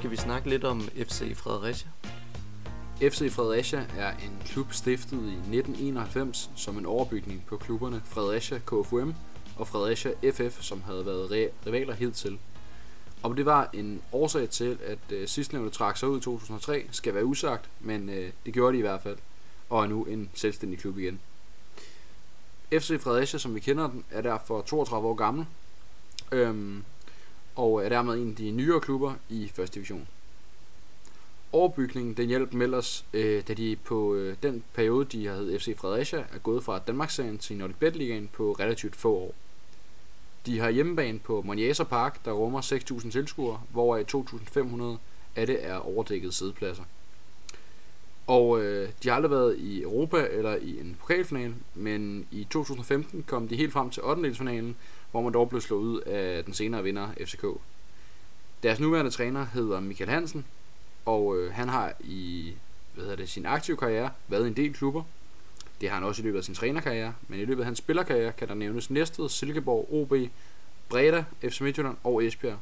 skal vi snakke lidt om F.C. Fredericia. F.C. Fredericia er en klub stiftet i 1991 som en overbygning på klubberne Fredericia KFM og Fredericia FF, som havde været rivaler hidtil. Om det var en årsag til, at sidstnævnte trak sig ud i 2003, skal være usagt, men det gjorde de i hvert fald, og er nu en selvstændig klub igen. F.C. Fredericia, som vi kender den, er derfor 32 år gammel, og er dermed en af de nyere klubber i 1. division. Overbygningen, den hjalp dem ellers, da de på den periode, de har heddet F.C. Fredericia, er gået fra Danmarksserien til NordicBet Ligaen på relativt få år. De har hjemmebane på Monjaser Park, der rummer 6.000 tilskuere, hvoraf 2.500 af det er overdækkede sidepladser. Og de har aldrig været i Europa eller i en pokalfinale, men i 2015 kom de helt frem til 8-delsfinalen, hvor man dog blev slået ud af den senere vinder, FCK. Deres nuværende træner hedder Mikkel Hansen, og han har i sin aktive karriere været i en del klubber. Det har han også i løbet af sin trænerkarriere, men i løbet af hans spillerkarriere kan der nævnes Næstved, Silkeborg, OB, Breda, FC Midtjylland og Esbjerg.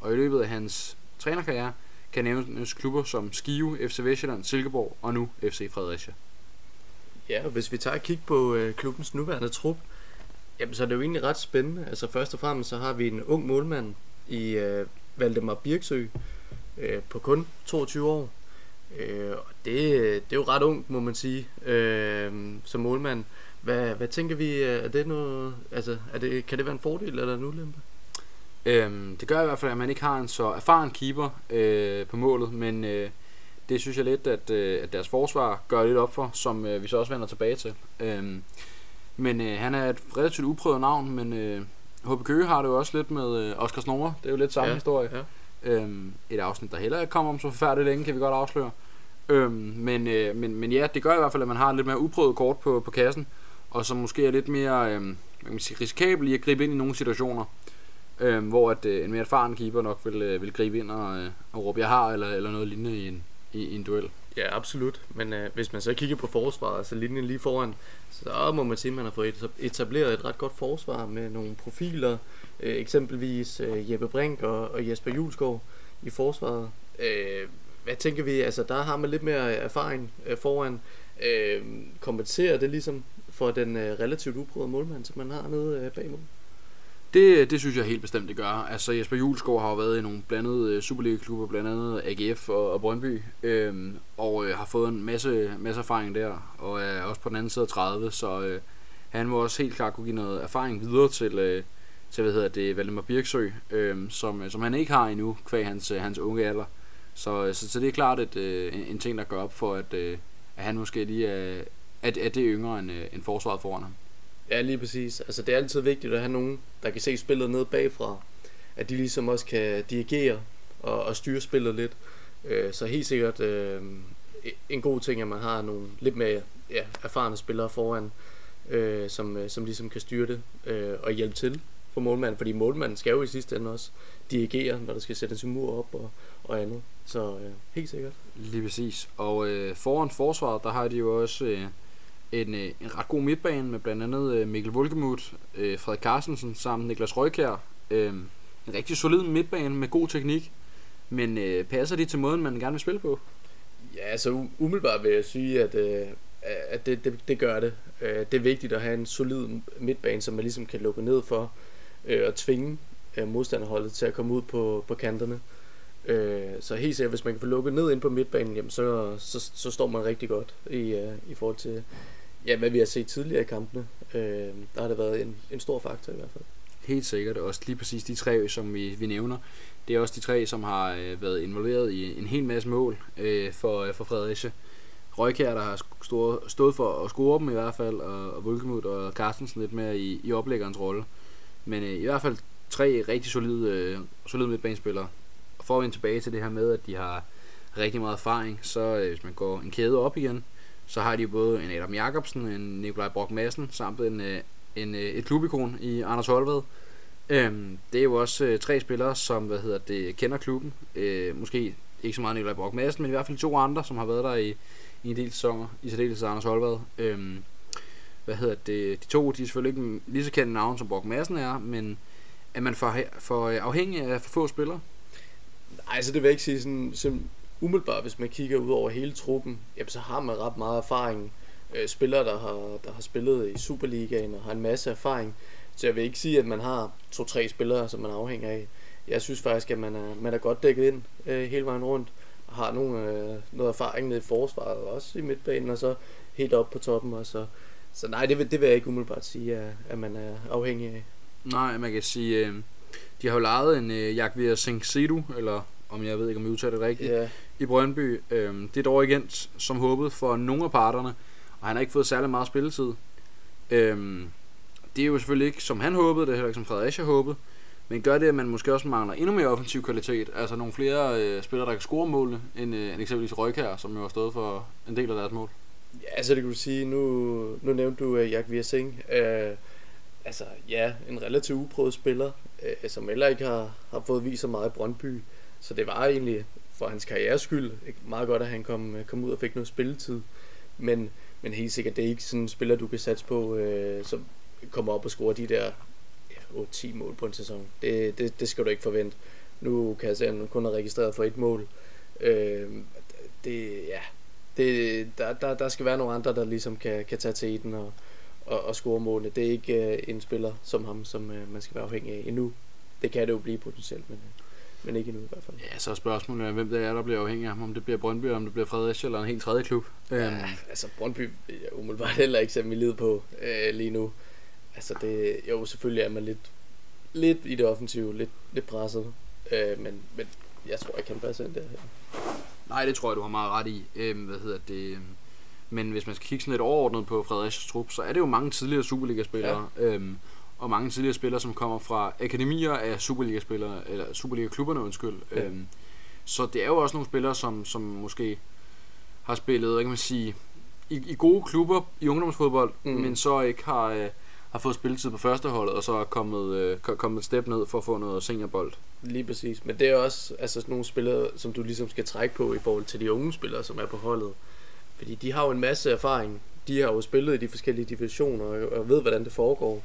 Og i løbet af hans trænerkarriere kan nævnes klubber som Skive, FC Vestjylland, Silkeborg og nu FC Fredericia. Ja, og hvis vi tager et kig på klubbens nuværende trup, jamen, så er det jo egentlig ret spændende. Altså først og fremmest så har vi en ung målmand i Valdemar Birksøg på kun 22 år. Og det er jo ret ungt, må man sige, som målmand. Hvad tænker vi, er det noget, altså, kan det være en fordel eller en ulempe? Det gør i hvert fald, at man ikke har en så erfaren keeper på målet, men det synes jeg lidt, at deres forsvar gør lidt op for, som vi så også vender tilbage til. Men han er et relativt uprøvet navn, men HB Køge har det jo også lidt med Oscar Snorre, det er jo lidt samme historie. Ja. Et afsnit, der heller ikke kommer om så forfærdeligt længe, kan vi godt afsløre. Men ja, det gør i hvert fald, at man har lidt mere uprøvet kort på kassen, og som måske er lidt mere risikabel i at gribe ind i nogle situationer, hvor at en mere erfaren keeper nok vil gribe ind og råbe, jeg har, eller noget lignende i en duel. Ja, absolut. Men hvis man så kigger på forsvaret, altså linjen lige foran, så må man sige, at man har fået etableret et ret godt forsvar med nogle profiler, eksempelvis Jeppe Brink og Jesper Juelsgaard i forsvaret. Hvad tænker vi? Altså der har man lidt mere erfaring foran. Kompenserer det ligesom for den relativt uprøvede målmand, som man har nede bagmål? Det synes jeg helt bestemt, det gør. Altså Jesper Juelsgaard har jo været i nogle blandede Superliga-klubber, blandt andet AGF og Brøndby, og har fået en masse erfaring der, og er også på den anden side af 30, så han må også helt klart kunne give noget erfaring videre til Valdemar Birksøg, som han ikke har endnu, kvæg hans unge alder. Så det er klart en ting, der gør op for, at han måske lige er det yngre end forsvaret foran ham. Ja, lige præcis. Altså det er altid vigtigt at have nogen, der kan se spillet ned bagfra, at de ligesom også kan dirigere og styre spillet lidt. Så helt sikkert en god ting, at man har nogle lidt mere erfarne spillere foran, som ligesom kan styre det og hjælpe til for målmanden, fordi målmanden skal jo i sidste ende også dirigere, når der skal sættes en mur op og andet. Så helt sikkert. Lige præcis. Og foran forsvaret, der har de jo også en ret god midtbane med blandt andet Mikkel Wolkemudt, Frederik Carstensen samt Niklas Røykær. En rigtig solid midtbane med god teknik, men passer de til måden, man gerne vil spille på? Ja, altså umiddelbart vil jeg sige, at det gør det. Det er vigtigt at have en solid midtbane, som man ligesom kan lukke ned for og tvinge modstanderholdet til at komme ud på kanterne. Så helt sikkert, hvis man kan få lukket ned ind på midtbanen, jamen så står man rigtig godt i forhold til, ja, hvad vi har set tidligere i kampene. Der har det været en stor faktor i hvert fald. Helt sikkert, også lige præcis de tre, som vi nævner. Det er også de tre, som har været involveret i en hel masse mål for Fredericia. Røykær, der har stået for at score dem i hvert fald, og Wolkemudt og Carstensen lidt mere i oplæggerens rolle. Men i hvert fald tre rigtig solide midtbanespillere. Og for at vende tilbage til det her med, at de har rigtig meget erfaring, så hvis man går en kæde op igen, så har de både en Adam Jacobsen, en Nikolaj Brock Madsen, samt et klubikon i Anders Holved. Det er jo også tre spillere, som kender klubben. Måske ikke så meget Nikolaj Brock Madsen, men i hvert fald to andre, som har været der i en del sæsoner, i særdeleshed Anders Holved. De to, de er selvfølgelig ikke lige så kendte navn, som Brock Madsen er, men at man for afhængig af for få spillere. Nej, så det vil jeg ikke sige sådan umiddelbart, hvis man kigger ud over hele truppen, jamen, så har man ret meget erfaring. Spillere, der har spillet i Superligaen og har en masse erfaring. Så jeg vil ikke sige, at man har 2-3 spillere, som man afhænger af. Jeg synes faktisk, at man er godt dækket ind hele vejen rundt. Og har noget erfaring nede i forsvaret også i midtbanen, og så helt op på toppen. Og så nej, det vil jeg ikke umiddelbart sige, at man er afhængig af. Nej, man kan sige, de har jo lejet en Javier Sencero, eller om jeg ved ikke, om jeg udtager det rigtigt, yeah, i Brøndby. Det er dog igen som håbet for nogle af parterne, og han har ikke fået særlig meget spilletid. Det er jo selvfølgelig ikke, som han håbede, det er heller ikke, som Fredericia håbede, men gør det, at man måske også mangler endnu mere offensiv kvalitet, altså nogle flere spillere, der kan score målene, end eksempelvis Røykær, som jo har stået for en del af deres mål. Ja, altså det kan du sige, nu nævnte du Javier Singh, altså ja, en relativt uprøvet spiller, som heller ikke har fået vist så meget i Brøndby, så det var egentlig for hans karrieres skyld meget godt, at han kom ud og fik noget spilletid, men helt sikkert, det er ikke sådan en spiller, du kan satse på, som kommer op og scorer de der 8-10 mål på en sæson. Det skal du ikke forvente. Nu kan jeg se, at han kun er registreret for 1 mål. Der skal være nogle andre, der ligesom kan tage til den og score målene. Det er ikke en spiller som ham, som man skal være afhængig af endnu. Det kan det jo blive potentielt, men ikke endnu i hvert fald. Ja, så spørgsmålet er, hvem det er, der bliver afhængig af ham. Om det bliver Brøndby, om det bliver Fredericia eller en helt tredje klub. Ja, altså Brøndby vil jeg umiddelbart heller ikke sætte min lid på lige nu. Altså det, jo selvfølgelig er man lidt i det offensive, lidt presset, men jeg tror ikke, han passer ind der. Nej, det tror jeg, du har meget ret i. Men hvis man skal kigge sådan lidt overordnet på Fredericias trup, så er det jo mange tidligere Superliga-spillere, ja, og mange tidligere spillere, som kommer fra akademier af Superliga-spillere, eller Superliga-klubberne, undskyld. Ja. Så det er jo også nogle spillere, som måske har spillet, hvad kan man sige, i gode klubber i ungdomsfodbold, men så ikke har fået spilletid på førsteholdet, og så er kommet et step ned for at få noget seniorbold. Lige præcis, men det er også altså nogle spillere, som du ligesom skal trække på i forhold til de unge spillere, som er på holdet. Fordi de har jo en masse erfaring. De har jo spillet i de forskellige divisioner, og ved, hvordan det foregår.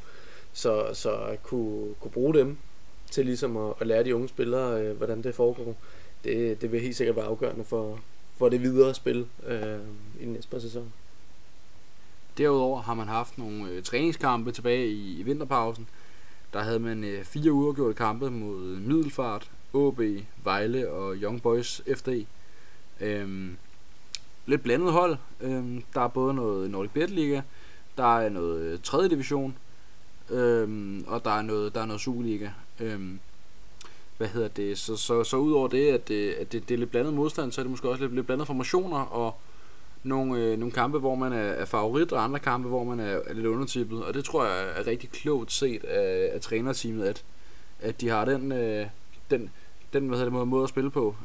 Så at kunne bruge dem til ligesom at lære de unge spillere, hvordan det foregår, det vil helt sikkert være afgørende for det videre spil i den næste sæson. Derudover har man haft nogle træningskampe tilbage i vinterpausen. Der havde man 4 uafgjorte kampe mod Middelfart, HB, Vejle og Young Boys FD. Lidt blandet hold. Der er både noget NordicBet Ligaen, der er noget 3. division, og der er noget Superliga. Så udover det, at det er lidt blandet modstand, så er det måske også lidt blandet formationer og nogle kampe, hvor man er favorit, og andre kampe, hvor man er lidt undertippet, og det tror jeg er rigtig klogt set af trænerteamet, at de har den måde at spille på,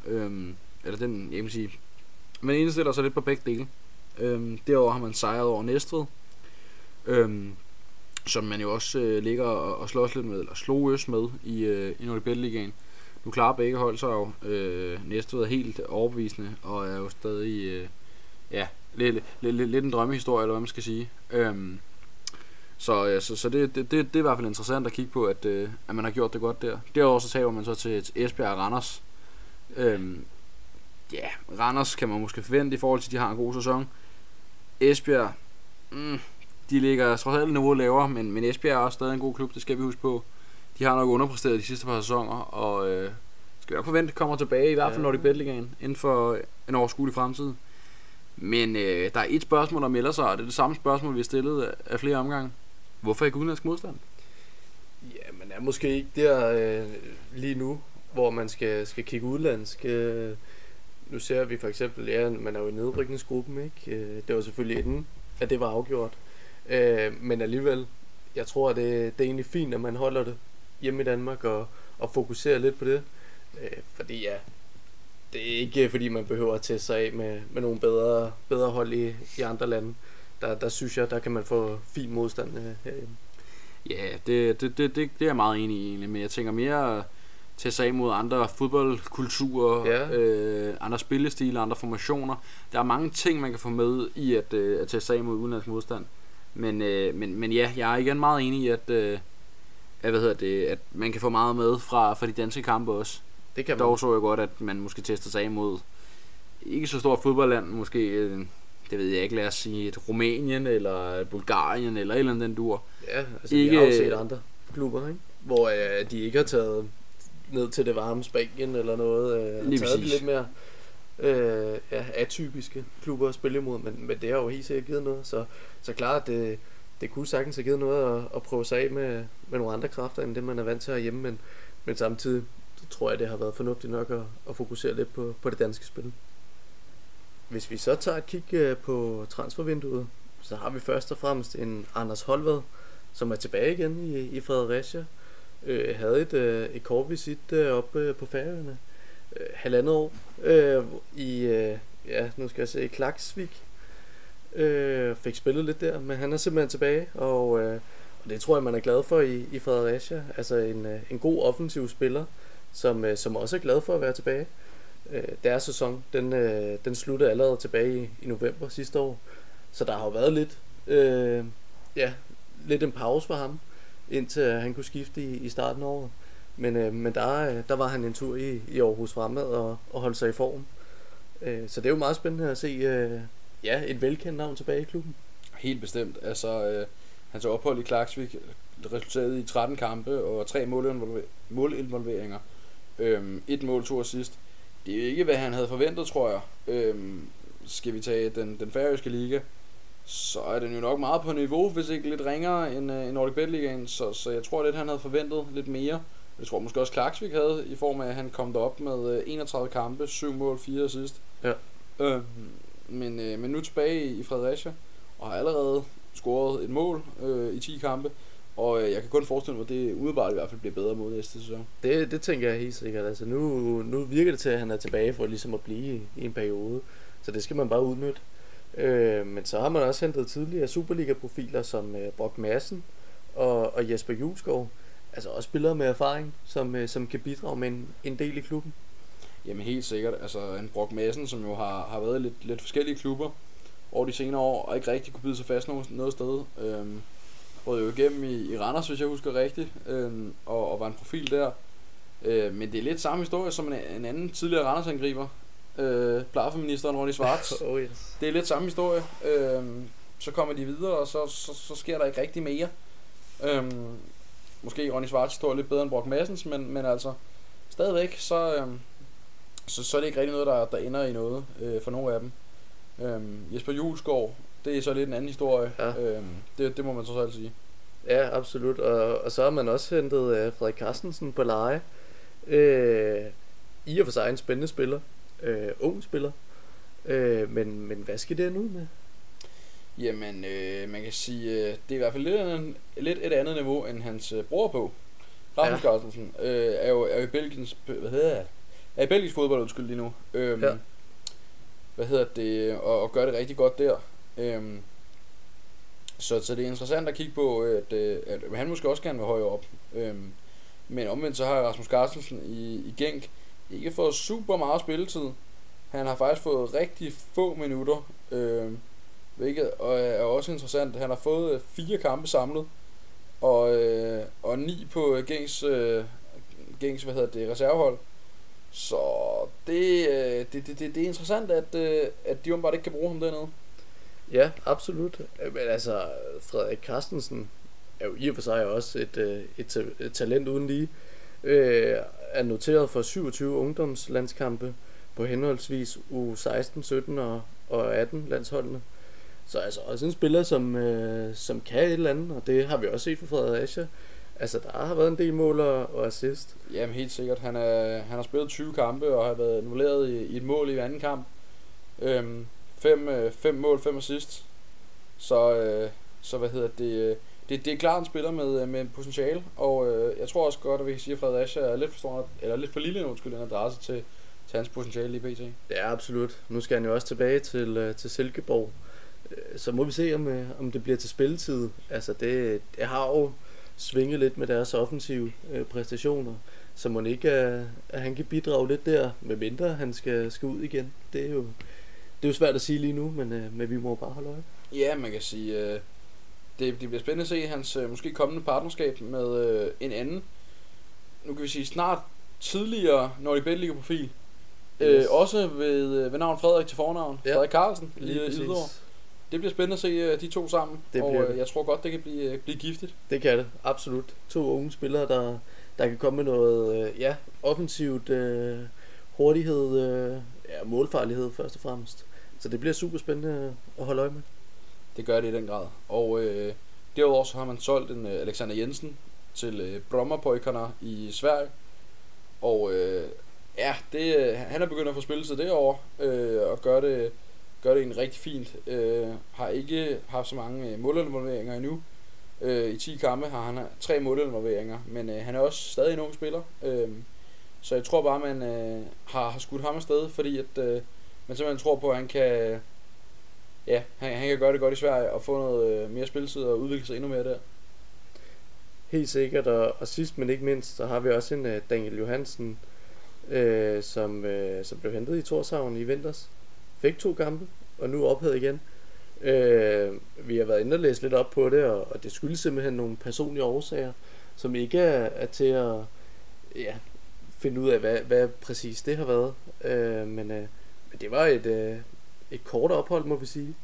eller den, jeg kan sige, man indstiller sig lidt på begge dele. Derover har man sejret over Næstved, som man jo også ligger og slås lidt med, eller slog øst med i NordicBet Ligaen. Nu klarer begge hold sig jo. Næstved er helt overbevisende, og er jo stadig... ja, lidt en drømmehistorie, eller hvad man skal sige. Det er i hvert fald interessant at kigge på, at man har gjort det godt der. Derudover så tager man så til Esbjerg og Randers. Randers kan man måske forvente i forhold til, at de har en god sæson. Esbjerg, de ligger trods alt niveau lavere, men Esbjerg er også stadig en god klub, det skal vi huske på. De har nok underpresteret de sidste par sæsoner, og skal vi nok forvente, at de kommer tilbage, i hvert fald når de NordicBet Ligaen, inden for en overskuelig fremtid. Men der er et spørgsmål, der melder sig, og det er det samme spørgsmål, vi har stillet af flere omgange. Hvorfor ikke udenlandsk modstand? Ja, man er måske ikke der lige nu, hvor man skal kigge udenlandsk. Nu ser vi for eksempel, at man er jo i nedrykningsgruppen, ikke? Det var selvfølgelig inden, at det var afgjort. Men alligevel, jeg tror, at det er egentlig fint, at man holder det hjemme i Danmark og fokuserer lidt på det. Fordi ja... Det er ikke fordi man behøver at teste sig af med nogle bedre hold i andre lande. Der synes jeg, der kan man få fin modstand herhjemme. Ja, det er jeg meget enig i egentlig, men jeg tænker mere teste sig af mod andre fodboldkulturer, ja, andre spillestiler, andre formationer. Der er mange ting, man kan få med i at teste sig af mod udenlandsk modstand. Men ja, jeg er igen meget enig i, at man kan få meget med fra de danske kampe også. Det kan man. Dog så jeg godt, at man måske tester sig af mod ikke så stort fodboldland, måske, det ved jeg ikke, lad os sige et Rumænien eller Bulgarien eller et eller andet den dur. Ja, altså ikke, vi har jo set andre klubber, ikke? Hvor de ikke har taget ned til det varme Spanien eller noget, har taget lidt mere atypiske klubber at spille imod, men det har jo helt sikkert givet noget, så klart det kunne sagtens have givet noget at prøve sig af med nogle andre kræfter end det man er vant til herhjemme, men samtidig tror jeg det har været fornuftigt nok at fokusere lidt på det danske spil. Hvis vi så tager et kig på transfervinduet, så har vi først og fremmest en Anders Holvad, som er tilbage igen i Fredericia. Havde et kort visit oppe på Færøerne. 1,5 år i Klaksvík. Fik spillet lidt der, men han er simpelthen tilbage, og det tror jeg man er glad for i Fredericia. Altså en god offensiv spiller, som også er glad for at være tilbage. Deres sæson, den sluttede allerede tilbage i november sidste år, så der har jo været lidt en pause for ham, indtil han kunne skifte i starten af året. Men der var han en tur i Aarhus Fremad og holdt sig i form. Så det er jo meget spændende at se et velkendt navn tilbage i klubben. Helt bestemt. Altså, hans ophold i Klaksvík resulterede i 13 kampe og 3 målinvolveringer. 1 mål, 2 assist. Det er ikke, hvad han havde forventet, tror jeg. Skal vi tage den færøske liga, så er den jo nok meget på niveau, hvis ikke lidt ringere end NordicBet Ligaen. Så jeg tror lidt, han havde forventet lidt mere. Jeg tror måske også Klaksvík havde, i form af, at han kom derop med 31 kampe, 7 mål, 4 assist. Ja. Men nu tilbage i Fredericia, og har allerede scoret et mål i 10 kampe. Og jeg kan kun forestille mig, at det umiddelbart i hvert fald bliver bedre mod næste sæson. Det tænker jeg helt sikkert. Altså nu virker det til, at han er tilbage for ligesom at blive i en periode. Så det skal man bare udnytte. Men så har man også hentet tidligere Superliga-profiler som Brock Madsen og Jesper Juelsgaard. Altså også spillere med erfaring, som kan bidrage med en del i klubben. Jamen helt sikkert. Altså en Brock Madsen, som jo har været lidt forskellige klubber over de senere år, og ikke rigtig kunne bide sig fast noget sted. Brød jo igennem i Randers, hvis jeg husker rigtigt, og var en profil der. Men det er lidt samme historie som en anden tidligere Randers-angriber, plejefeministeren Ronny Schwartz. Oh yes. Det er lidt samme historie. Så kommer de videre, og så sker der ikke rigtig mere. Måske Ronny Schwartz står lidt bedre end Brock Madsens, men altså stadigvæk, så er det ikke rigtig noget, der ender i noget for nogle af dem. Jesper Juelsgaard, det er så lidt en anden historie, ja. Det må man så selv sige. Ja, absolut, og så har man også hentet Frederik Carstensen på leje. I og for sig en spændende spiller, ung spiller, men hvad skal det nu med? Jamen, man kan sige, det er i hvert fald lidt et andet niveau end hans bror på. Rasmus Carstensen er jo i Belgiens, er i belgisk fodbold, undskyld lige nu, og gør det rigtig godt der. Så det er interessant at kigge på, at han måske også gerne vil højere op. Men omvendt så har Rasmus Carstensen i Genk ikke fået super meget spilletid. Han har faktisk fået rigtig få minutter, hvilket er også interessant. Han har fået 4 kampe samlet og 9 på Genks reservehold. Så det er interessant, at de umiddelbart ikke kan bruge ham dernede. Ja, absolut. Men altså, Frederik Carstensen er jo i og for sig også et talent uden lige. Er noteret for 27 ungdomslandskampe på henholdsvis U16, 17 og 18 landsholdene. Så altså også en spiller, som kan et eller andet, og det har vi også set for Fredericia. Altså, der har været en del mål og assist. Jamen helt sikkert. Han har spillet 20 kampe og har været involveret i et mål i anden kamp. 5 mål, 5 assist. Så det er klart en spiller med potentiale, og jeg tror også godt, at vi kan sige, at Fredericia er lidt for lille en adresse til hans potentiale lige pt. Ja, absolut. Nu skal han jo også tilbage til Silkeborg. Så må vi se, om det bliver til spilletid. Altså, det har jo svinget lidt med deres offensive præstationer, så må ikke, at han kan bidrage lidt der, medmindre han skal ud igen. Det er jo svært at sige lige nu, men vi må bare holde øje. Ja, man kan sige, det bliver spændende at se hans måske kommende partnerskab med en anden. Nu kan vi sige, snart tidligere NordicBet Ligaen-profil. Yes. Også ved navn Frederik til fornavn. Ja. Frederik Carstensen lige i Hvidovre. Det bliver spændende at se de to sammen, og jeg tror godt, det kan blive giftigt. Det kan det, absolut. To unge spillere, der kan komme med noget offensivt, hurtighed, målfarlighed først og fremmest. Så det bliver super spændende at holde øje med. Det gør det i den grad. Og derudover så har man solgt en Alexander Jensen til Brommerpojkarna i Sverige. Og han er begyndt at få spilletid derovre, og gør det en rigtig fint. Har ikke haft så mange målinvolveringer endnu. I 10 kampe har han 3 målinvolveringer, men han er også stadig en ung spiller. Så jeg tror bare, man har skudt ham afsted, fordi at, man simpelthen tror på, at han kan, han kan gøre det godt i Sverige og få noget mere spilletid og udvikle sig endnu mere der. Helt sikkert, og sidst men ikke mindst, så har vi også en Daniel Johansen, som blev hentet i Torshavn i vinters. Fik 2 kampe, og nu ophed igen. Vi har været inde og læst lidt op på det, og det skyldes simpelthen nogle personlige årsager, som ikke er til at finde ud af, hvad præcis det har været. Men det var et kort ophold, må vi sige.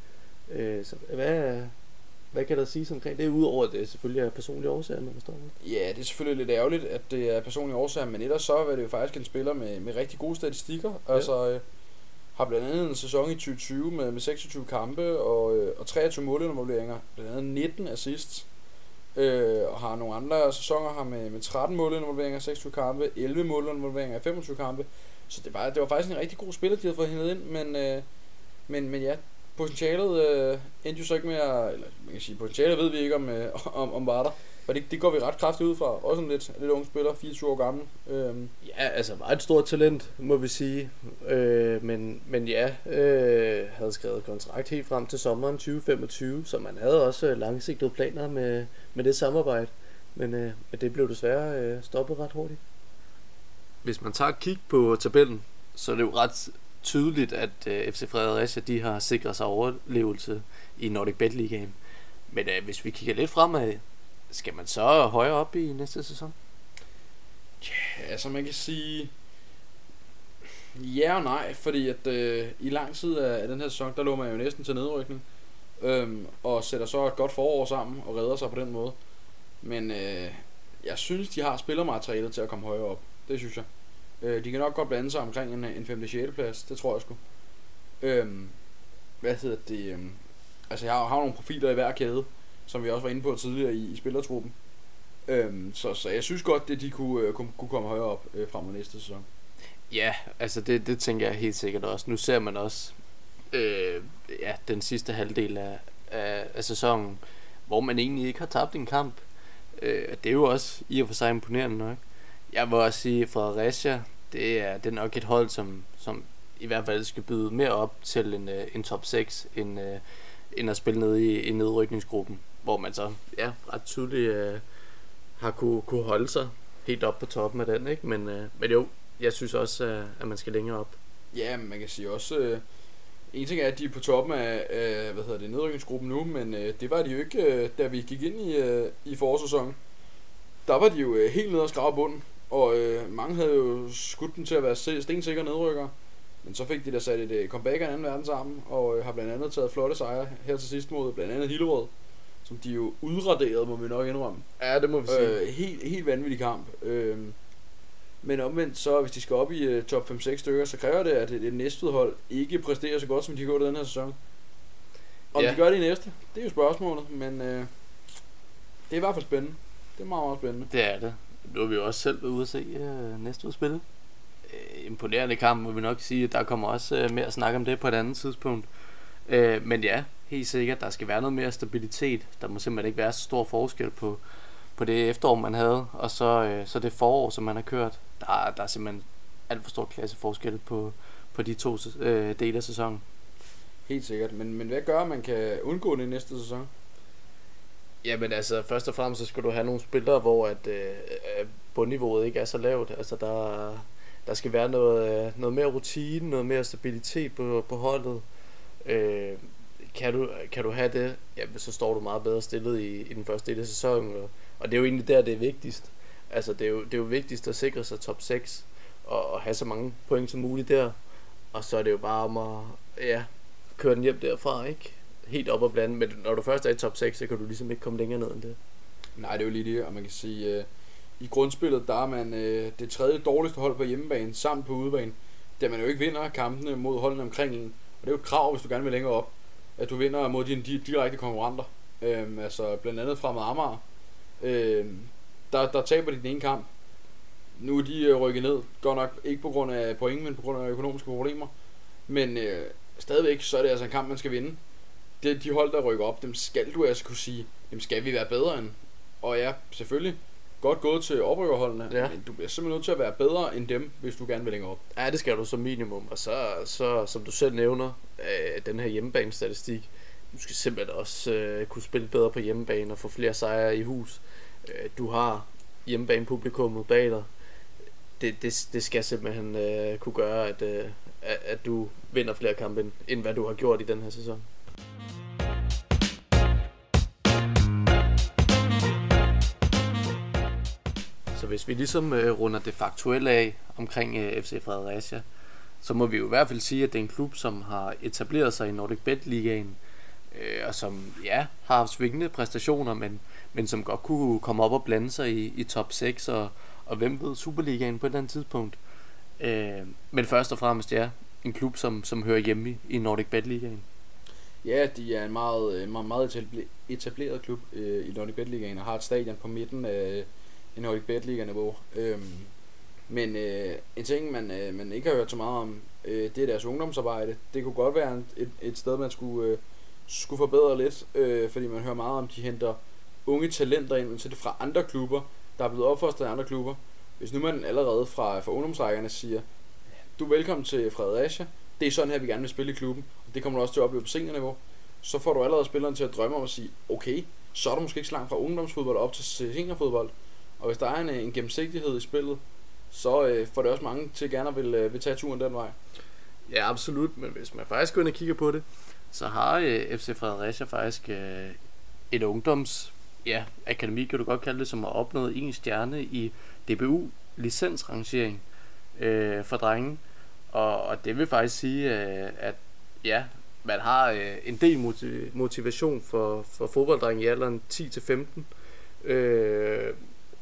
Så hvad kan der siges omkring det, udover at det selvfølgelig er personlige årsager, man forstår det? Ja, det er selvfølgelig lidt ærgerligt, at det er personlige årsager, men ellers så var det jo faktisk en spiller med rigtig gode statistikker. Ja. Altså, har blandt andet en sæson i 2020 med 26 kampe og 23 målinvolveringer, blandt andet 19 assists, og har nogle andre sæsoner her med 13 målinvolveringer, 26 kampe, 11 målinvolveringer, 25 kampe, så det var faktisk en rigtig god spiller, de havde fået hentet ind, men potentialet endte jo så ikke mere, eller man kan sige, potentialet ved vi ikke om var der, for det går vi ret kraftigt ud fra, også en lidt unge spiller, 24 år gammel. Var et stort talent, må vi sige, havde skrevet kontrakt helt frem til sommeren 2025, så man havde også langsigtede planer med det samarbejde, men det blev desværre stoppet ret hurtigt. Hvis man tager et kig på tabellen, så er det jo ret tydeligt, at FC Fredericia, de har sikret sig overlevelse i NordicBet Ligaen. Men hvis vi kigger lidt fremad, skal man så højere op i næste sæson? Ja, altså man kan sige ja og nej, fordi at i lang tid af den her sæson, der lå man jo næsten til nedrykning, og sætter så et godt forår sammen og redder sig på den måde. Men jeg synes, de har spillermaterialet til at komme højere op. Det synes jeg. De kan nok godt blande sig omkring en 5.-6. plads, det tror jeg sgu. Altså jeg har nogle profiler i hver kæde, som vi også var inde på tidligere i spillertruppen. Så jeg synes godt, at de kunne komme højere op frem mod næste sæson. Ja, altså det tænker jeg helt sikkert også. Nu ser man også den sidste halvdel af sæsonen, hvor man egentlig ikke har tabt en kamp. Det er jo også i og for sig imponerende nok. Jeg vil også sige, at Fredericia, det er nok et hold, som i hvert fald skal byde mere op til en top 6, end at spille nede i nedrykningsgruppen, hvor man så ret tydeligt har kunne holde sig helt op på toppen af den, ikke? Men jo, jeg synes også, at man skal længere op. Ja, man kan sige også, en ting er, at de er på toppen af nedrykningsgruppen nu, men det var de jo ikke, da vi gik ind i forårssæsonen. Der var de jo helt nede og skrave bunden, og mange havde jo skudt dem til at være stensikre nedrykker, men så fik de der sat et comeback af en anden verden sammen, og har blandt andet taget flotte sejre her til sidst mod blandt andet Hillerød, som de jo udraderede, må vi nok indrømme. Ja, det må vi sige. Helt vanvittig kamp. Men omvendt så, hvis de skal op i top 5-6 stykker, så kræver det, at det næste hold ikke præsterer så godt, som de gjorde den her sæson. Om de gør det i næste, det er jo spørgsmålet, men det er i hvert fald spændende. Det er meget, meget spændende. Det er det. Nu er vi jo også selv ude at se Næstved spille. Imponerende kamp, må vi nok sige. Der kommer også mere at snakke om det på et andet tidspunkt. Men ja, helt sikkert, der skal være noget mere stabilitet. Der må simpelthen ikke være så stor forskel på det efterår, man havde, og så det forår, som man har kørt. Der er simpelthen alt for stor klasseforskel på de to dele af sæsonen. Helt sikkert. Men hvad gør, man kan undgå det næste sæson? Jamen altså, først og fremmest så skal du have nogle spillere, hvor at bundniveauet ikke er så lavt. Altså der skal være noget mere rutine, noget mere stabilitet på holdet. Kan du have det, jamen, så står du meget bedre stillet i den første del af sæsonen. Og det er jo egentlig der, det er vigtigst. Altså det er jo vigtigst at sikre sig top 6. at have så mange point som muligt der. Og så er det jo bare om at køre den hjem derfra, ikke? Helt op og blande, men når du først er i top 6, så kan du ligesom ikke komme længere ned end det. Nej, det er jo lige det, og man kan sige, i grundspillet, der er man det tredje dårligste hold på hjemmebane, samt på udebane, der man jo ikke vinder kampene mod holdene omkring en. Og det er jo et krav, hvis du gerne vil længere op, at du vinder mod dine direkte konkurrenter. Altså blandt andet Frem og Amager. Der taber de den ene kamp. Nu er de rykket ned, godt nok ikke på grund af point, men på grund af økonomiske problemer. Men stadigvæk, så er det altså en kamp, man skal vinde. Det, de hold, der rykker op, dem skal du altså kunne sige, jamen skal vi være bedre end? Og ja, selvfølgelig, godt gået til oprykkerholdene, men du bliver simpelthen nødt til at være bedre end dem, hvis du gerne vil længere op. Ja, det skal du som minimum. Og så som du selv nævner, den her hjemmebanestatistik, du skal simpelthen også kunne spille bedre på hjemmebane og få flere sejre i hus. Du har hjemmebanepublikummet bag dig. Det skal simpelthen kunne gøre, at du vinder flere kampe, end hvad du har gjort i den her sæson. Så hvis vi ligesom runder det faktuelle af omkring F.C. Fredericia, så må vi jo i hvert fald sige, at det er en klub, som har etableret sig i NordicBet Ligaen, og som har haft svingende præstationer, men som godt kunne komme op og blande sig i top 6 og hvem ved Superligaen på et eller andet tidspunkt. Men først og fremmest en klub, som hører hjemme i NordicBet Ligaen. Ja, de er en meget, meget, meget etableret klub i NordicBet Ligaen og har et stadion på midten af NordicBet Liga-niveau. Men en ting, man ikke har hørt så meget om, det er deres ungdomsarbejde. Det kunne godt være et sted, man skulle forbedre lidt, fordi man hører meget om, de henter unge talenter ind, men så er det fra andre klubber, der er blevet opfostret af andre klubber. Hvis nu man allerede fra ungdomsrækkerne siger, du er velkommen til Fredericia, det er sådan her, vi gerne vil spille i klubben, og det kommer du også til at opleve på seniorniveau, så får du allerede spilleren til at drømme om at sige, okay, så er du måske ikke så langt fra ungdomsfodbold op til seniorfodbold, og hvis der er en gennemsigtighed i spillet, så får det også mange til gerne at vil tage turen den vej. Ja, absolut, men hvis man faktisk går ind og kigger på det, så har FC Fredericia faktisk et ungdoms... Ja, akademi kan du godt kalde det, som har opnået en stjerne i DBU-licensrangering for drenge. Og det vil faktisk sige, at man har en del motivation for fodbolddrenge i alderen 10-15,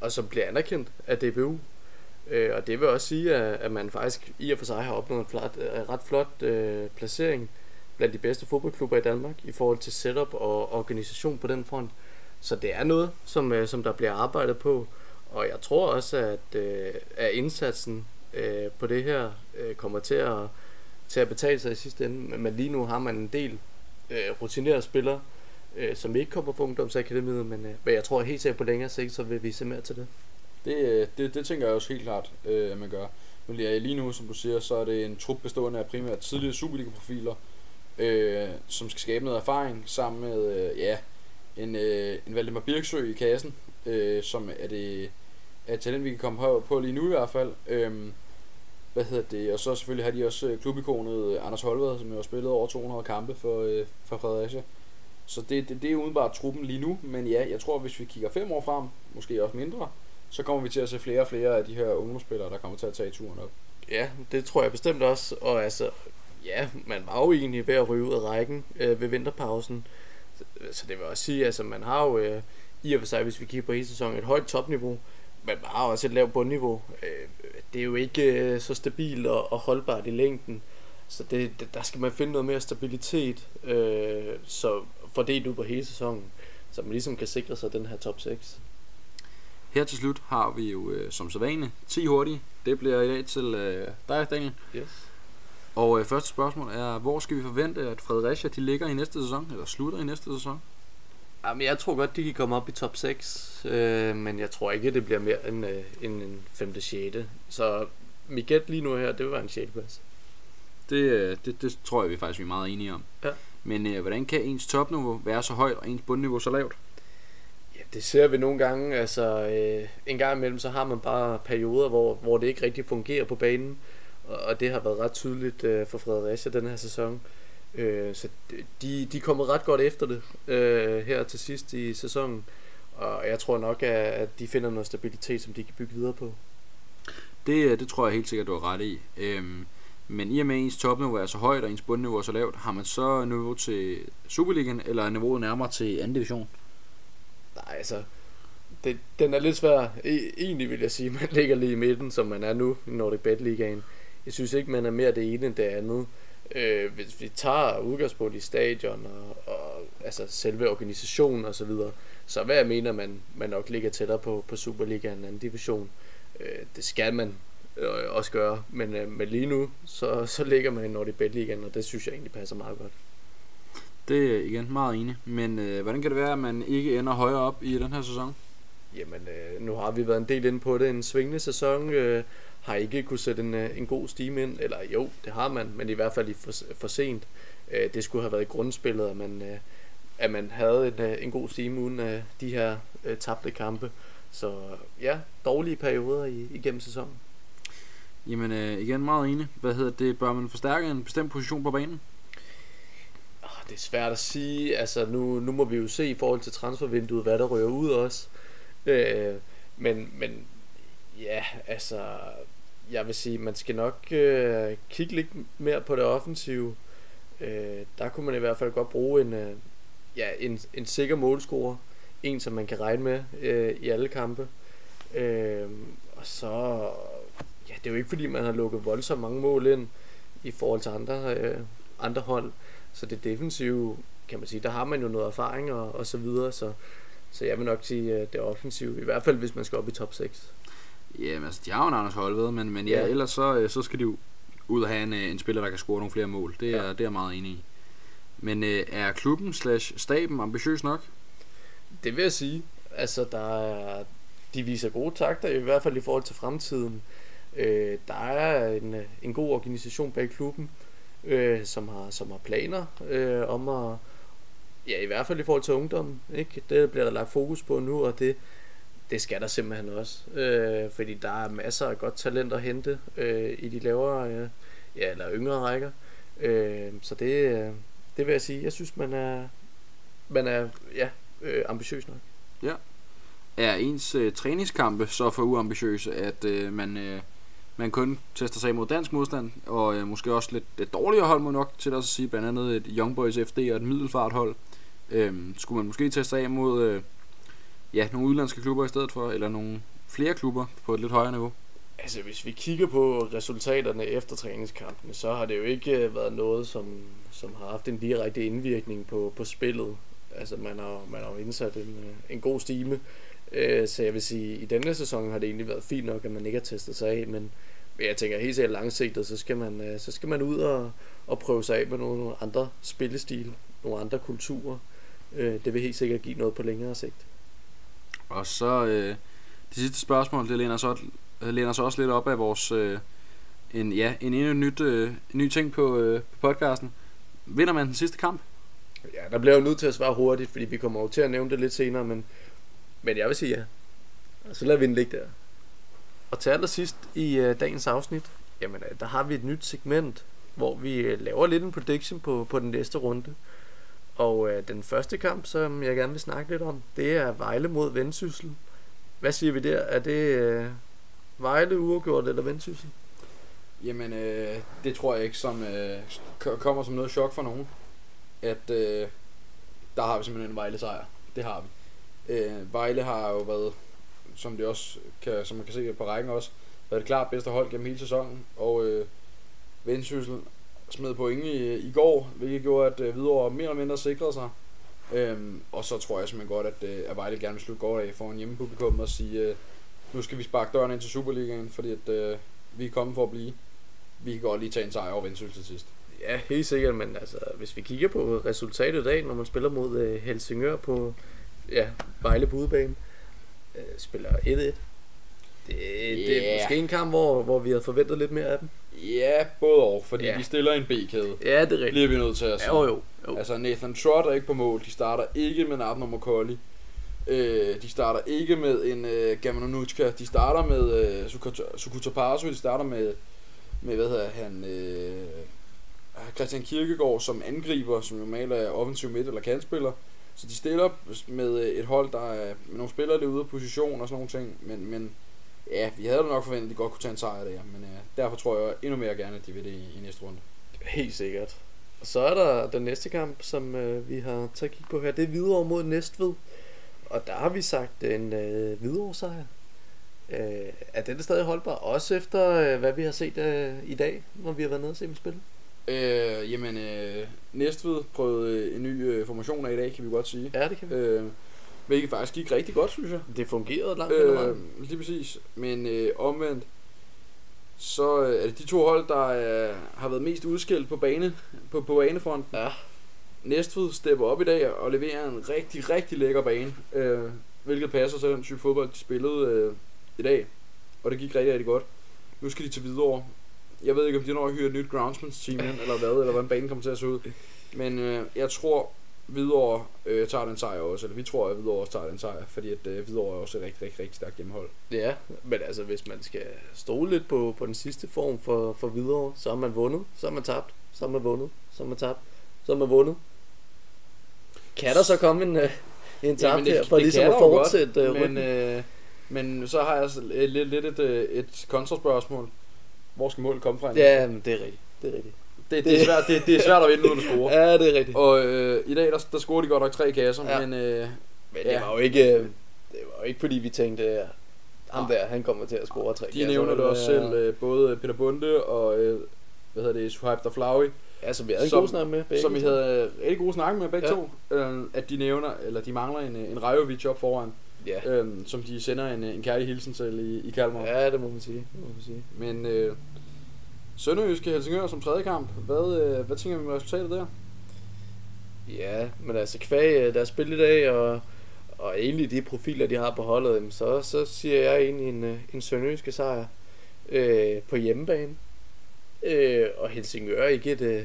og som bliver anerkendt af DBU. Og det vil også sige, at man faktisk i og for sig har opnået en ret flot placering blandt de bedste fodboldklubber i Danmark i forhold til setup og organisation på den front. Så det er noget, som der bliver arbejdet på, og jeg tror også, at indsatsen på det her kommer til at betale sig i sidste ende. Men lige nu har man en del rutinerede spillere, som ikke kommer på ungdomsakademiet, men jeg tror helt sikkert på længere sigt, så vil vi se mere til det. Det tænker jeg også helt klart, at man gør. Men lige nu, som du siger, så er det en trup bestående af primært tidligere Superliga-profiler, som skal skabe noget erfaring sammen med, en Valdemar Birksøg i kassen, som er talent, vi kan komme på lige nu i hvert fald. Og så selvfølgelig har de også klubikonet Anders Holved, som jo har spillet over 200 kampe for Fredericia. Så det er udenbart truppen lige nu, men jeg tror, hvis vi kigger 5 år frem, måske også mindre, så kommer vi til at se flere og flere af de her ungdomsspillere, der kommer til at tage turen op. Ja, det tror jeg bestemt også, og altså, man var jo egentlig ved at ryge ud af rækken ved vinterpausen. Så det vil også sige, altså man har jo i og for sig, hvis vi kigger på hele sæsonen, et højt topniveau, men man har også et lavt bundniveau. Det er jo ikke så stabilt og holdbart i længden, så der skal man finde noget mere stabilitet, så fordelt ud på hele sæsonen, så man ligesom kan sikre sig den her top 6. Her til slut har vi jo som sædvanligt 10 hurtige. Det bliver i dag til dig, Daniel. Yes. Og første spørgsmål er, hvor skal vi forvente, at Fredericia de ligger i næste sæson, eller slutter i næste sæson? Jamen, jeg tror godt, de kan komme op i top 6, men jeg tror ikke, at det bliver mere end en 5.-6. Så mit gæt lige nu her, det vil være en 6. plads. Det tror jeg, vi faktisk er meget enige om. Ja. Men hvordan kan ens topniveau være så højt, og ens bundniveau så lavt? Ja, det ser vi nogle gange. Altså, en gang imellem, så har man bare perioder, hvor det ikke rigtig fungerer på banen. Og det har været ret tydeligt for Fredericia den her sæson. Så de er kommet ret godt efter det her til sidst i sæsonen. Og jeg tror nok, at de finder noget stabilitet, som de kan bygge videre på. Det tror jeg helt sikkert, du har ret i. Men i og med ens topniveau er så højt, og ens bundniveau er så lavt, har man så niveau til Superligaen, eller niveauet nærmere til anden division? Nej, altså, den er lidt svær. Egentlig vil jeg sige, man ligger lige i midten, som man er nu i NordicBet Ligaen. Jeg synes ikke, man er mere det ene end det andet. Hvis vi tager udgangspunkt i stadion og altså selve organisationen og så videre, så hvad jeg mener man nok ligger tættere på Superligaen end anden division. Det skal man også gøre, men lige nu så ligger man i NordicBet Ligaen, og det synes jeg egentlig passer meget godt. Det er igen meget enig, men hvordan kan det være, at man ikke ender højere op i den her sæson? Jamen, nu har vi været en del inde på det, en svingende sæson, har ikke kunne sætte en god stime ind, eller jo, det har man, men i hvert fald for sent. Det skulle have været i grundspillet, at man havde en god stime uden de her tabte kampe. Så ja, dårlige perioder igennem sæsonen. Jamen igen meget enig. Bør man forstærke en bestemt position på banen? Det er svært at sige. Altså nu må vi jo se i forhold til transfervinduet, hvad der rører ud også. Men ja, altså jeg vil sige, man skal nok kigge lidt mere på det offensive. Der kunne man i hvert fald godt bruge en sikker målscorer, en som man kan regne med i alle kampe. Og så ja, det er jo ikke fordi man har lukket voldsomt mange mål ind i forhold til andre hold. Så det defensive, kan man sige, der har man jo noget erfaring og så videre, så jeg vil nok sige det offensive, i hvert fald hvis man skal op i top 6. Jamen altså, de har jo en Anders Holved, men ja, ellers så skal de jo ud og have en spiller, der kan score nogle flere mål. Det er jeg meget enig i. Men er klubben/staben ambitiøs nok? Det vil jeg sige. Altså, de viser gode takter, i hvert fald i forhold til fremtiden. Der er en god organisation bag klubben, som har planer om at, ja, i hvert fald i forhold til ungdommen, ikke? Det bliver der lagt fokus på nu, og det skal der simpelthen også, fordi der er masser af godt talent at hente i de lavere eller yngre rækker, så det vil jeg sige. Jeg synes man er ambitiøs nok. Ja. Er ens træningskampe så for uambitiøse, at man kun tester sig mod dansk modstand, og måske også lidt dårligere hold, må nok til at sige, blandt andet et Young Boys FD og et Middelfart hold. Skulle man måske teste sig mod nogle udenlandske klubber i stedet for, eller nogle flere klubber på et lidt højere niveau? Altså, hvis vi kigger på resultaterne efter træningskampene, så har det jo ikke været noget, som har haft en direkte indvirkning på spillet. Altså, man har jo indsat en god stime. Så jeg vil sige, i denne sæson har det egentlig været fint nok, at man ikke har testet sig af, men jeg tænker helt sikkert langsigtet, så skal man ud og prøve sig af med nogle andre spillestil, nogle andre kulturer. Det vil helt sikkert give noget på længere sigt. Og så det sidste spørgsmål, det læner sig også lidt op af vores en ny ting på podcasten. Vinder man den sidste kamp? Ja, der bliver jo nødt til at svare hurtigt, fordi vi kommer jo til at nævne det lidt senere, men jeg vil sige ja. Og så lader vi den ligge der. Og til allersidst i dagens afsnit, jamen der har vi et nyt segment, hvor vi laver lidt en prediction på den næste runde. Og den første kamp, som jeg gerne vil snakke lidt om, det er Vejle mod Vendsyssel. Hvad siger vi der? Er det Vejle, uafgjort eller Vendsyssel? Jamen, det tror jeg ikke kommer som noget chok for nogen. At der har vi simpelthen en Vejle-sejr. Det har vi. Vejle har jo været, som man kan se på rækken også, været det klart bedste hold gennem hele sæsonen, og Vendsyssel smed point i går, hvilket gjorde, at Hvidovre mere eller mindre sikrede sig. Og så tror jeg simpelthen godt, at Vejle gerne vil slutte går af foran hjemmepublikum og sige, nu skal vi sparke døren ind til Superligaen, fordi at, vi er kommet for at blive. Vi kan godt lige tage en sejr over Vendsyssel til sidst. Ja, helt sikkert, men altså, hvis vi kigger på resultatet i dag, når man spiller mod Helsingør på Vejle på udebane, spiller 1-1. Det er måske en kamp, hvor vi havde forventet lidt mere af dem. Ja, både og, fordi de stiller en B-kæde. Ja, det er rigtigt. Bliver vi nødt til at sige. Jo. Altså, Nathan Trott er ikke på mål. De starter ikke med Nabner Mokoli. De starter ikke med en Gamanuchka. De starter med Sukutopasu. De starter med hvad hedder han... Christian Kirkegaard som angriber, som normalt er offensiv midt- eller kantspiller. Så de stiller med et hold, der er med nogle spillere, der er ude af position og sådan nogle ting, men ja, vi havde nok forventet, at de godt kunne tage en sejr der, men derfor tror jeg endnu mere gerne, at de vil det i næste runde. Helt sikkert. Og så er der den næste kamp, som vi har taget kig på her, det er Hvidovre mod Næstved. Og der har vi sagt en Hvidovre-sejr. Er den stadig holdbar, også efter hvad vi har set i dag, når vi har været nede og set dem spille? Næstved prøvede en ny formation af i dag, kan vi godt sige. Ja, det kan vi. Hvilket faktisk gik rigtig godt, synes jeg. Det fungerede langt eller lige præcis. Men omvendt, så er det de to hold, der har været mest udskilt på banefronten. Ja. Næstved stepper op i dag og leverer en rigtig, rigtig lækker bane. Hvilket passer til den type fodbold, de spillede i dag. Og det gik rigtig, rigtig godt. Nu skal de til Hvidovre. Jeg ved ikke, om de når at hyre et nyt groundsmansteam eller hvad, eller hvordan banen kommer til at se ud. Men jeg tror Hvidovre tager den sejr også, eller vi tror, at Hvidovre også tager den sejr, fordi at Hvidovre er også et rigtig, rigtig, rigtig stærkt hjemmehold. Ja, men altså hvis man skal stole lidt på den sidste form for Hvidovre, så har man vundet, så har man tabt, så har man vundet, så har man tabt, så har man vundet. Kan der så komme en tabt her, for ligesom at fortsætte runden? Men så har jeg lidt et kontraspørgsmål. Hvor skal målet komme fra? Ja, men det er rigtigt, det er rigtigt. Det er svært at vinde uden at score. Ja, det er rigtigt. Og i dag, der scorede de godt nok 3 kasser, ja. Men det var jo ikke, fordi vi tænkte, at ham der, han kommer til at score 3 kasser. De nævner det også selv, både Peter Bunde og, Suhaib Daflawi. Ja, som vi havde en god snak med begge. Som vi havde rigtig gode snakke med begge to. At de nævner, eller de mangler en Rajovic op foran. Ja. Som de sender en kærlig hilsen til i Kalmar. Ja, det må man sige. Men Sønderjyske Helsingør som tredje kamp. Hvad tænker vi med resultatet der? Ja, men altså kvæg deres spil i dag og egentlig de profiler de har på holdet, så siger jeg egentlig en Sønderjyske sejr på hjemmebane. Og Helsingør er ikke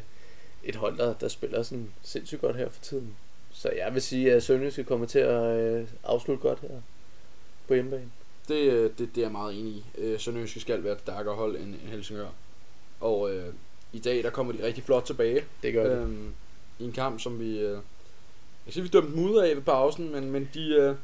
et hold der spiller sådan sindssygt godt her for tiden. Så jeg vil sige at Sønderjyske kommer til at afslutte godt her på hjemmebane. Det er jeg meget enig i. Sønderjyske skal være et stærkere hold end Helsingør. Og i dag, der kommer de rigtig flot tilbage. Det gør de. I en kamp, som vi... jeg siger, vi dømte dem ud af ved pausen, men de...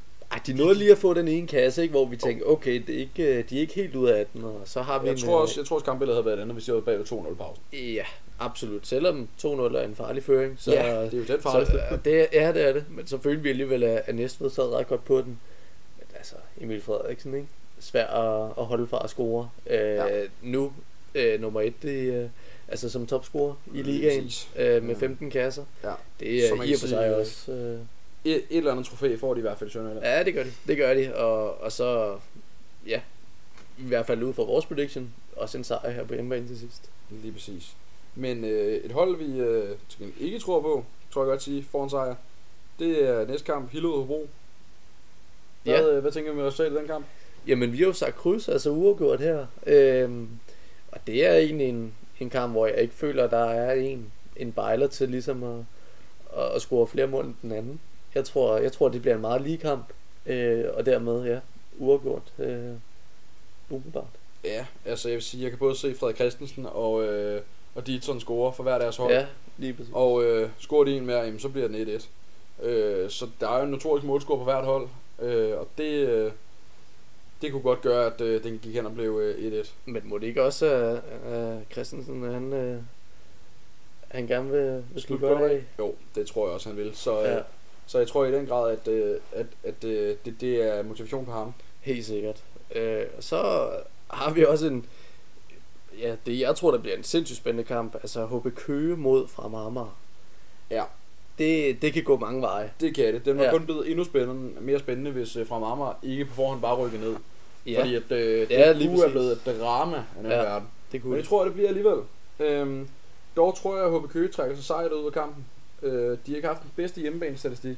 de nåede lige at få den ene kasse, ikke, hvor vi tænkte, okay, det er ikke, de er ikke helt ud af den, og så har vi... Jeg tror også kampbilledet havde været et andet, hvis de havde bagved 2-0 pausen. Ja, absolut. Selvom 2-0 er en farlig føring, så... Ja, det er jo den farligste. Ja, det er det. Men så følte vi alligevel, at Næstved sad ret godt på den. Men altså, Emil Frederiksen, ikke? Svær at holde fra at score. Nu... nummer 1 altså som topscorer i ligaen med 15 kasser. Ja. Det er i og for sig også et eller andet trofæ får de i hvert fald i Sønderjylland. Ja, det gør de. Og så ja, i hvert fald ud fra vores prediction også en sejr her på hjemmebane til sidst. Lige præcis. Men et hold vi ikke tror på, tror jeg godt sige, får en sejr. Det er næste kamp Hillerød Hobro. Hvad tænker vi med resultatet i den kamp? Jamen vi har jo sagt kryds, altså uafgjort her. Og det er egentlig en kamp, hvor jeg ikke føler, at der er en bejler til ligesom at score flere mål end den anden. Jeg tror det bliver en meget lige kamp, og dermed, ja, uafgjort umiddelbart. Ja, altså jeg vil sige, jeg kan både se Frederik Carstensen og Dietzson score for hver deres hold. Ja, lige præcis. Og scorer de en mere, jamen, så bliver den 1-1. Så der er jo en notorisk målscore på hvert hold, og det... det kunne godt gøre, at den gik hen og blev 1-1. Men må det ikke også Christensen, han gerne vil slutte godt af? Jo, det tror jeg også, han vil. Så jeg tror i den grad, at det er motivation på ham. Helt sikkert. Og så har vi også jeg tror, der bliver en sindssygt spændende kamp. Altså HB Køge mod Frem Amager. Ja. Det kan gå mange veje. Det kan det. Den var kun blevet endnu mere spændende, hvis Frem Amager ikke på forhånd bare rykker ned. Ja. Fordi at, det nu er blevet et drama af den verden. Det kunne. Men jeg tror, det bliver alligevel. Dog tror jeg, at HB Køge trækker sig sejt ud af kampen. De har ikke haft den bedste hjemmebanestatistik.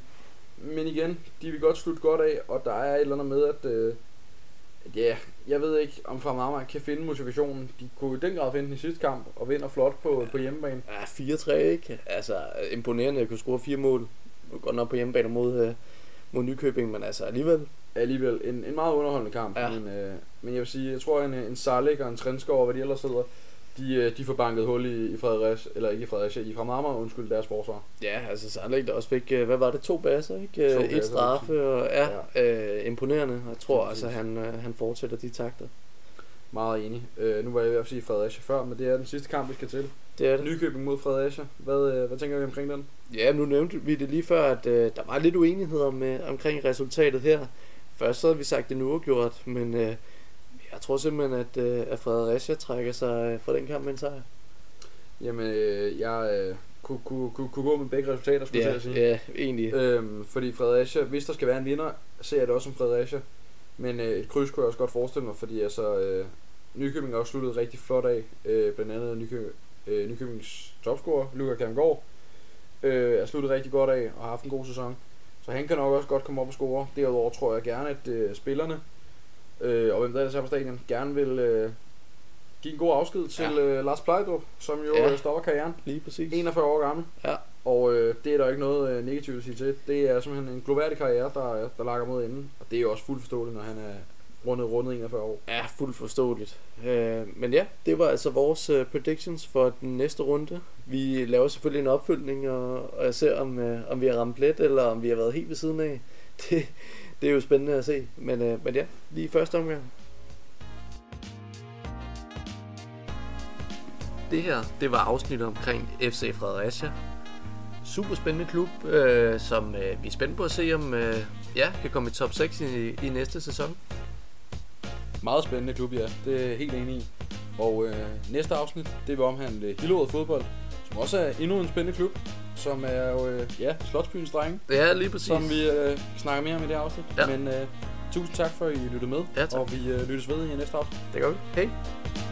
Men igen, de vil godt slutte godt af, og der er et eller andet med, at... jeg ved ikke, om Frem Amager kan finde motivationen. De kunne i den grad finde den i sidste kamp og vinder flot på hjemmebane. Ja, 4-3, ikke? Altså, imponerende at kunne score 4 mål. Godt nok på hjemmebane mod Nykøbing, men altså alligevel en meget underholdende kamp. Ja. Men jeg vil sige, jeg tror, en Sarlik og en Trinskov, hvad de ellers hedder, De får banket hul i Fredericia, eller ikke i Fredericia, i Amager, undskyld, deres forsvar. Ja, altså Sandlæg der også fik, hvad var det, 2 baser, ikke? 2 baser, et straffe, og imponerende. Jeg tror altså, han fortsætter de takter. Meget enig. Nu var jeg ved at sige Fredericia før, men det er den sidste kamp, vi skal til. Det er det. Nykøbing mod Fredericia. Hvad tænker vi omkring den? Ja, nu nævnte vi det lige før, at der var lidt uenighed omkring resultatet her. Først så havde vi sagt, det nu er gjort, men... jeg tror simpelthen, at Fredericia trækker sig fra den kamp med en sejr. Jamen, jeg kunne gå med begge resultater, skulle jeg sige. Ja, egentlig. Fordi Fredericia, hvis der skal være en vinder, ser jeg det også som Fredericia. Men et kryds kunne jeg også godt forestille mig, fordi altså, Nykøbing også sluttede rigtig flot af. Blandt andet Nykøbings topscorer, Lukas Kamgaard, er sluttet rigtig godt af og har haft en god sæson. Så han kan nok også godt komme op og score. Derudover tror jeg gerne, at spillerne, og hvem der ellers er på stadion, gerne vil give en god afsked til Lars Plejdrup, som jo stopper karrieren. Lige præcis. 41 år gammel. Ja. Og det er der ikke noget negativt at sige til. Det er simpelthen en global karriere, der lakker mod enden. Og det er jo også fuldt forståeligt, når han er rundet 41 år. Ja, fuldt forståeligt. Men ja, det var altså vores predictions for den næste runde. Vi laver selvfølgelig en opfølgning, og jeg ser, om vi har ramt let, eller om vi har været helt ved siden af. Det er jo spændende at se, men ja, lige første omgang. Det her, det var afsnittet omkring FC Fredericia. Super spændende klub, som vi er spændte på at se, om kan komme i top 6 i næste sæson. Meget spændende klub, ja. Det er jeg helt enig i. Og næste afsnit, det vil omhandle Hillerød fodbold, som også er endnu en spændende klub, som er jo, Slotsbyens drenge. Ja, lige præcis. Som vi snakker mere om i det afsnit. Ja. Men tusind tak for, at I lyttede med. Ja, og vi lyttes ved i næste afsnit. Det gør vi. Hej.